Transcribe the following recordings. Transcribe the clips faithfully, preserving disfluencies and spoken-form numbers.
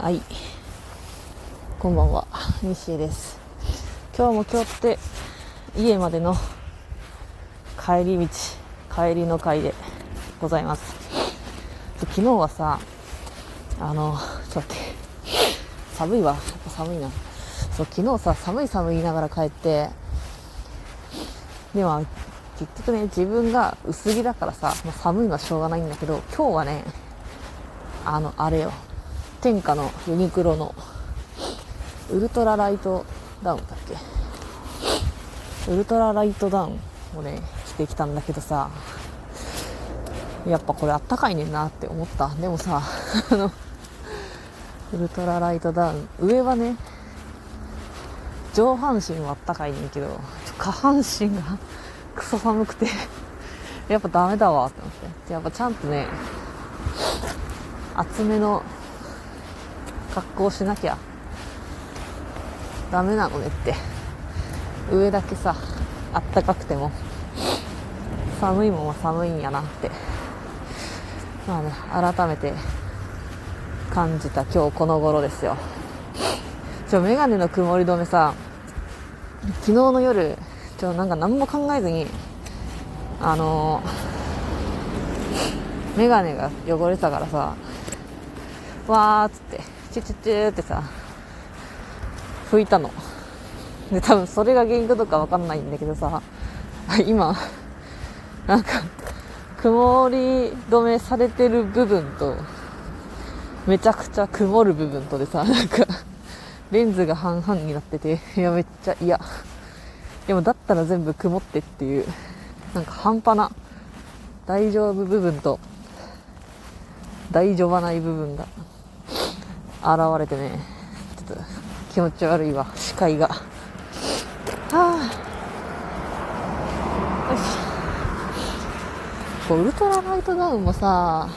はい、こんばんは、ミッシーです。今日も今日って家までの帰り道、帰りの会でございます。昨日はさ、あのちょっと寒いわ、やっぱ寒いな。そう昨日さ、寒い寒い言いながら帰って、でも結局ね、自分が薄着だからさ、まあ、寒いのはしょうがないんだけど、今日はね、あのあれよ、天下のユニクロのウルトラライトダウンだっけ、ウルトラライトダウンをね着てきたんだけどさ、やっぱこれあったかいねんなって思った。でもさ、あのウルトラライトダウン、上はね、上半身はあったかいねんけど、下半身がクソ寒くてやっぱダメだわって思って、やっぱちゃんとね厚めの格好しなきゃダメなのねって。上だけさあったかくても寒いもんは寒いんやなって、まあね、改めて感じた今日この頃ですよ。ちょメガネの曇り止めさ、昨日の夜ちょなんか何も考えずに、あのー、メガネが汚れてたからさ、わーっつってチュチュチュってさ拭いたので、多分それが原因かどうか分かんないんだけどさ、今なんか曇り止めされてる部分とめちゃくちゃ曇る部分とでさ、なんかレンズが半々になってて、いやめっちゃ嫌。でもだったら全部曇ってっていう、なんか半端な大丈夫部分と大丈夫ない部分が現れてね、ちょっと気持ち悪いわ、視界が。はあ、よし。ウルトラライトダウンもさ、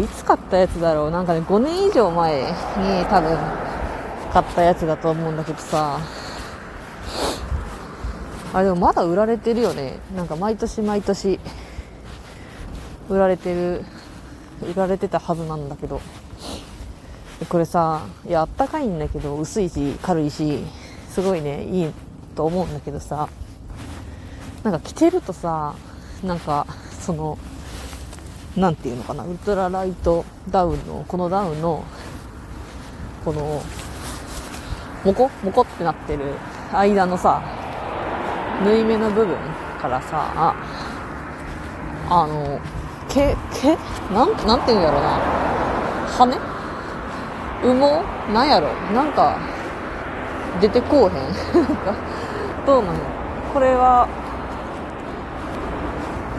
いつ買ったやつだろう、なんかねごねん以上前に多分買ったやつだと思うんだけどさ、あれでもまだ売られてるよね。なんか毎年毎年売られてる売られてたはずなんだけど、これさ、いやあったかいんだけど薄いし軽いしすごいねいいと思うんだけどさ、なんか着てるとさ、なんかそのなんていうのかな、ウルトラライトダウンのこのダウンのこのモコモコってなってる間のさ、縫い目の部分からさ、あ、あの毛毛なんなんていうんやろうな、羽羽毛なんやろ、なんか出てこうへんどうなのこれは。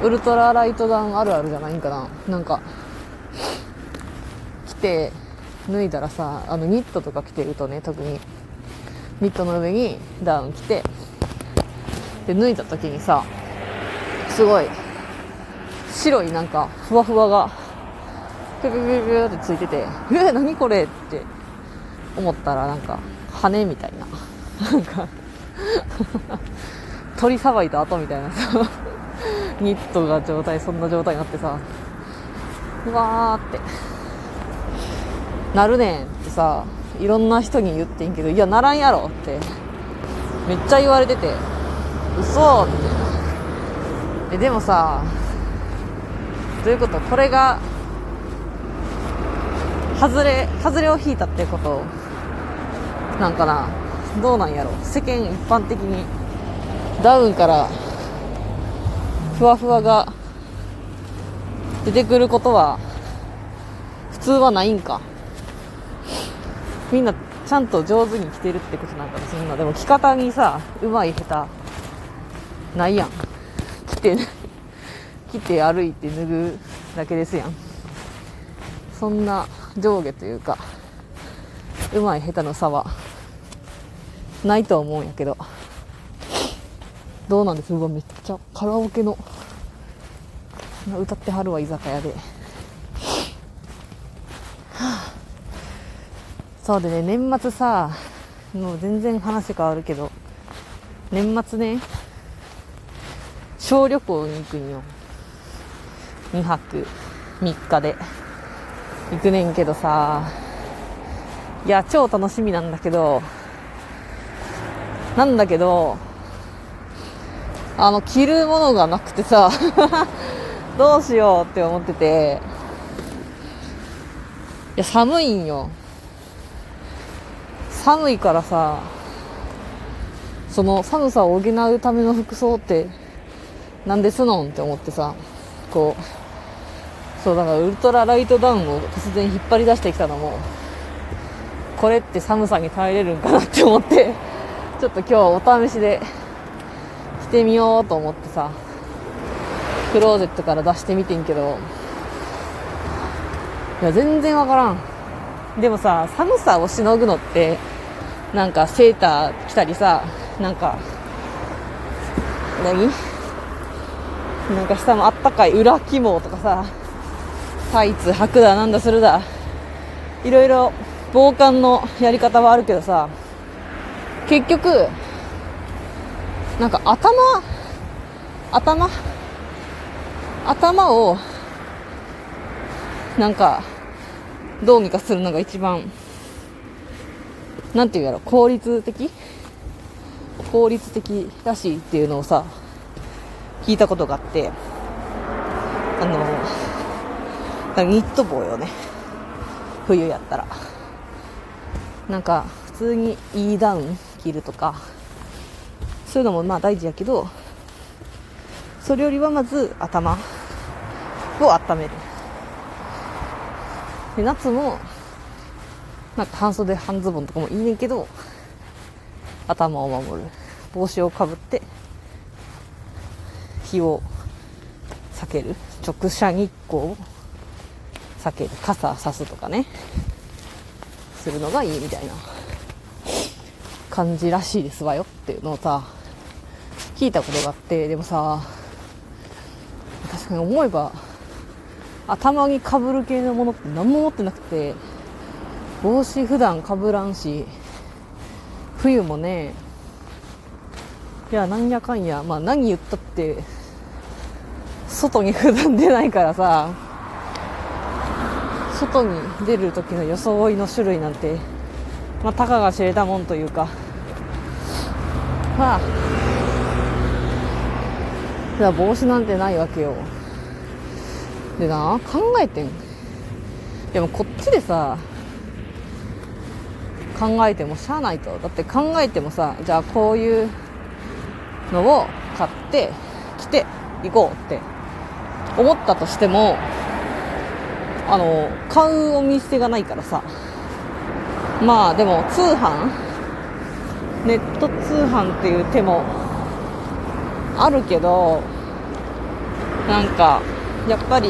ウルトラライトダウンあるあるじゃないんかな。なんか着て脱いだらさ、あのニットとか着てるとね、特にニットの上にダウン着て、で脱いだ時にさ、すごい白いなんかふわふわがククククってついてて、え何これって思ったら、なんか羽みたいな、なんか鳥さばいた後みたいなさニットが状態、そんな状態になってさ、うわーってなるねんってさ、いろんな人に言ってんけど、いやならんやろってめっちゃ言われてて、嘘って。えでもさ、どういうこと、これが外れ外れを引いたってことなんかな、どうなんやろ。世間一般的にダウンからふわふわが出てくることは普通はないんか。みんなちゃんと上手に着てるってことなんかな。そんなでも着方にさ、うまい下手ないやん。着て着て歩いて脱ぐだけですやん。そんな上下というかうまい下手の差はないと思うんやけど、どうなんです。うわめっちゃカラオケの歌ってはるわ、居酒屋で、はあ、そうでね、年末さ、もう全然話変わるけど、年末ね小旅行に行くんよ。にはくみっかで行くねんけどさ、いや超楽しみなんだけどなんだけどあの着るものがなくてさどうしようって思ってて、いや寒いんよ。寒いからさ、その寒さを補うための服装ってなんですのんって思ってさ、こうそうだからウルトラライトダウンを突然引っ張り出してきたのもこれって寒さに耐えれるんかなって思ってちょっと今日お試しで着てみようと思ってさクローゼットから出してみてんけど、いや全然わからん。でもさ寒さをしのぐのってなんかセーター着たりさなんか何なんか下のあったかい裏起毛とかさタイツ履くだなんだするだいろいろ防寒のやり方はあるけどさ、結局なんか頭頭頭をなんかどうにかするのが一番なんていうやろ効率的効率的らしいっていうのをさ聞いたことがあって、あのニット帽よね冬やったらなんか普通にEダウン着るとかそういうのもまあ大事やけど、それよりはまず頭を温める。で夏もなんか半袖半ズボンとかもいいねんけど頭を守る、帽子をかぶって日を避ける、直射日光を避ける、傘さすとかねするのがいいみたいな感じらしいですわよっていうのをさ聞いたことがあって、でもさ確かに思えば頭にかぶる系のものって何も持ってなくて帽子普段かぶらんし冬もねいやなんやかんや、まあ、何言ったって外に普段出ないからさ外に出る時の装いの種類なんて、まあ、たかが知れたもんというか、まあ、いや帽子なんてないわけよ。でな考えてんでもこっちでさ考えてもしゃあないと、だって考えてもさじゃあこういうのを買って着て行こうって思ったとしてもあの買うお店がないからさ、まあでも通販ネット通販っていう手もあるけどなんかやっぱり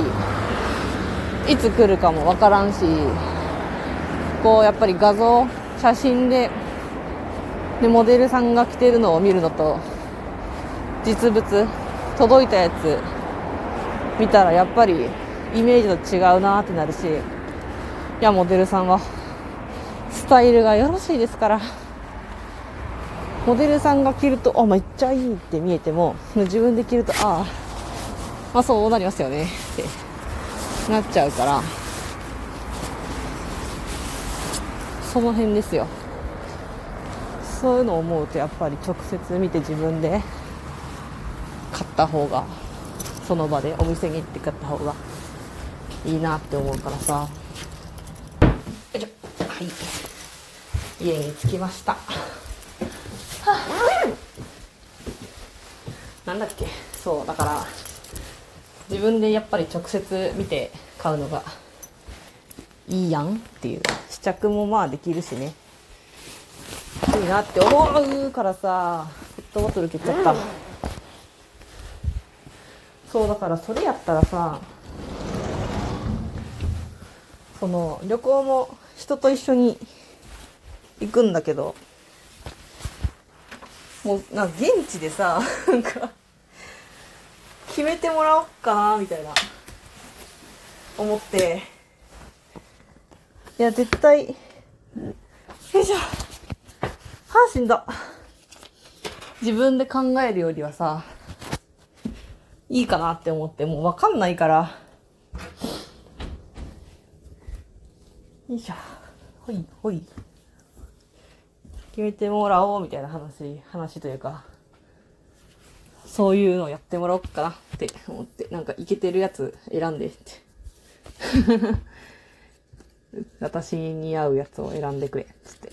いつ来るかもわからんし、こうやっぱり画像写真ででモデルさんが着てるのを見るのと実物届いたやつ見たらやっぱりイメージと違うなってなるし、いやモデルさんはスタイルがよろしいですから、モデルさんが着るとあめっちゃいいって見えても自分で着るとああまあそうなりますよねってなっちゃうから、その辺ですよ。そういうのを思うとやっぱり直接見て自分で買った方がその場でお店に行って買った方がいいなって思うからさ、はい家に着きました、はあ、なんだっけそうだから自分でやっぱり直接見て買うのがいいやんっていう試着もまあできるしねいいなって思うからさ、ペットボトル蹴っちゃった、うんそうだからそれやったらさその旅行も人と一緒に行くんだけどもうなんか現地でさなんか決めてもらおっかなみたいな思って、いや絶対よいしょはぁしんど自分で考えるよりはさいいかなって思ってもう分かんないからよいしょほいほい決めてもらおうみたいな話話というか、そういうのをやってもらおうかなって思って、なんかイケてるやつ選んでって私に似合うやつを選んでくれっつって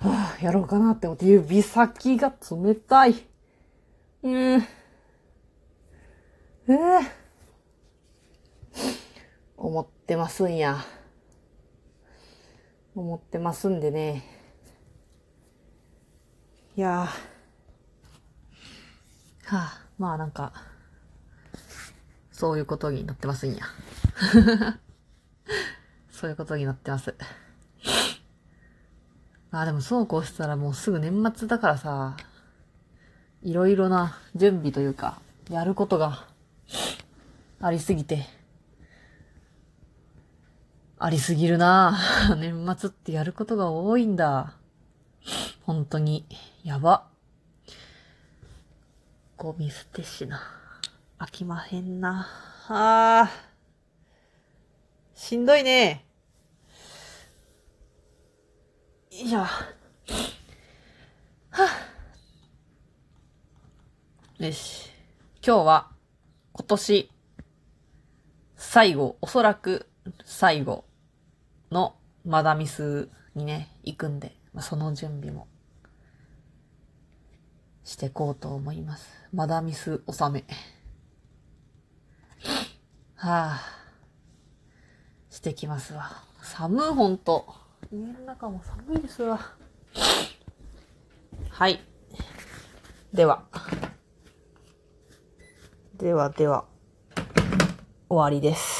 はぁ、あ、やろうかなって思って、指先が冷たい。うん。えー、思ってますんや。思ってますんでね。いやー。はぁ、あ、まあなんか、そういうことになってますんや。そういうことになってます。あ、でもそうこうしたらもうすぐ年末だからさ、いろいろな準備というか、やることがありすぎて、ありすぎるなぁ。年末ってやることが多いんだ。本当に、やば。ゴミ捨てしな。飽きまへんな。あー。しんどいね。いや。はぁ。よし。今日は今年最後、おそらく最後のマダミスにね、行くんで、まあ、その準備もしてこうと思います。マダミス納め。はぁ、あ。してきますわ。寒い、ほんと。家の中も寒いですわ。はい。では。ではでは、終わりです。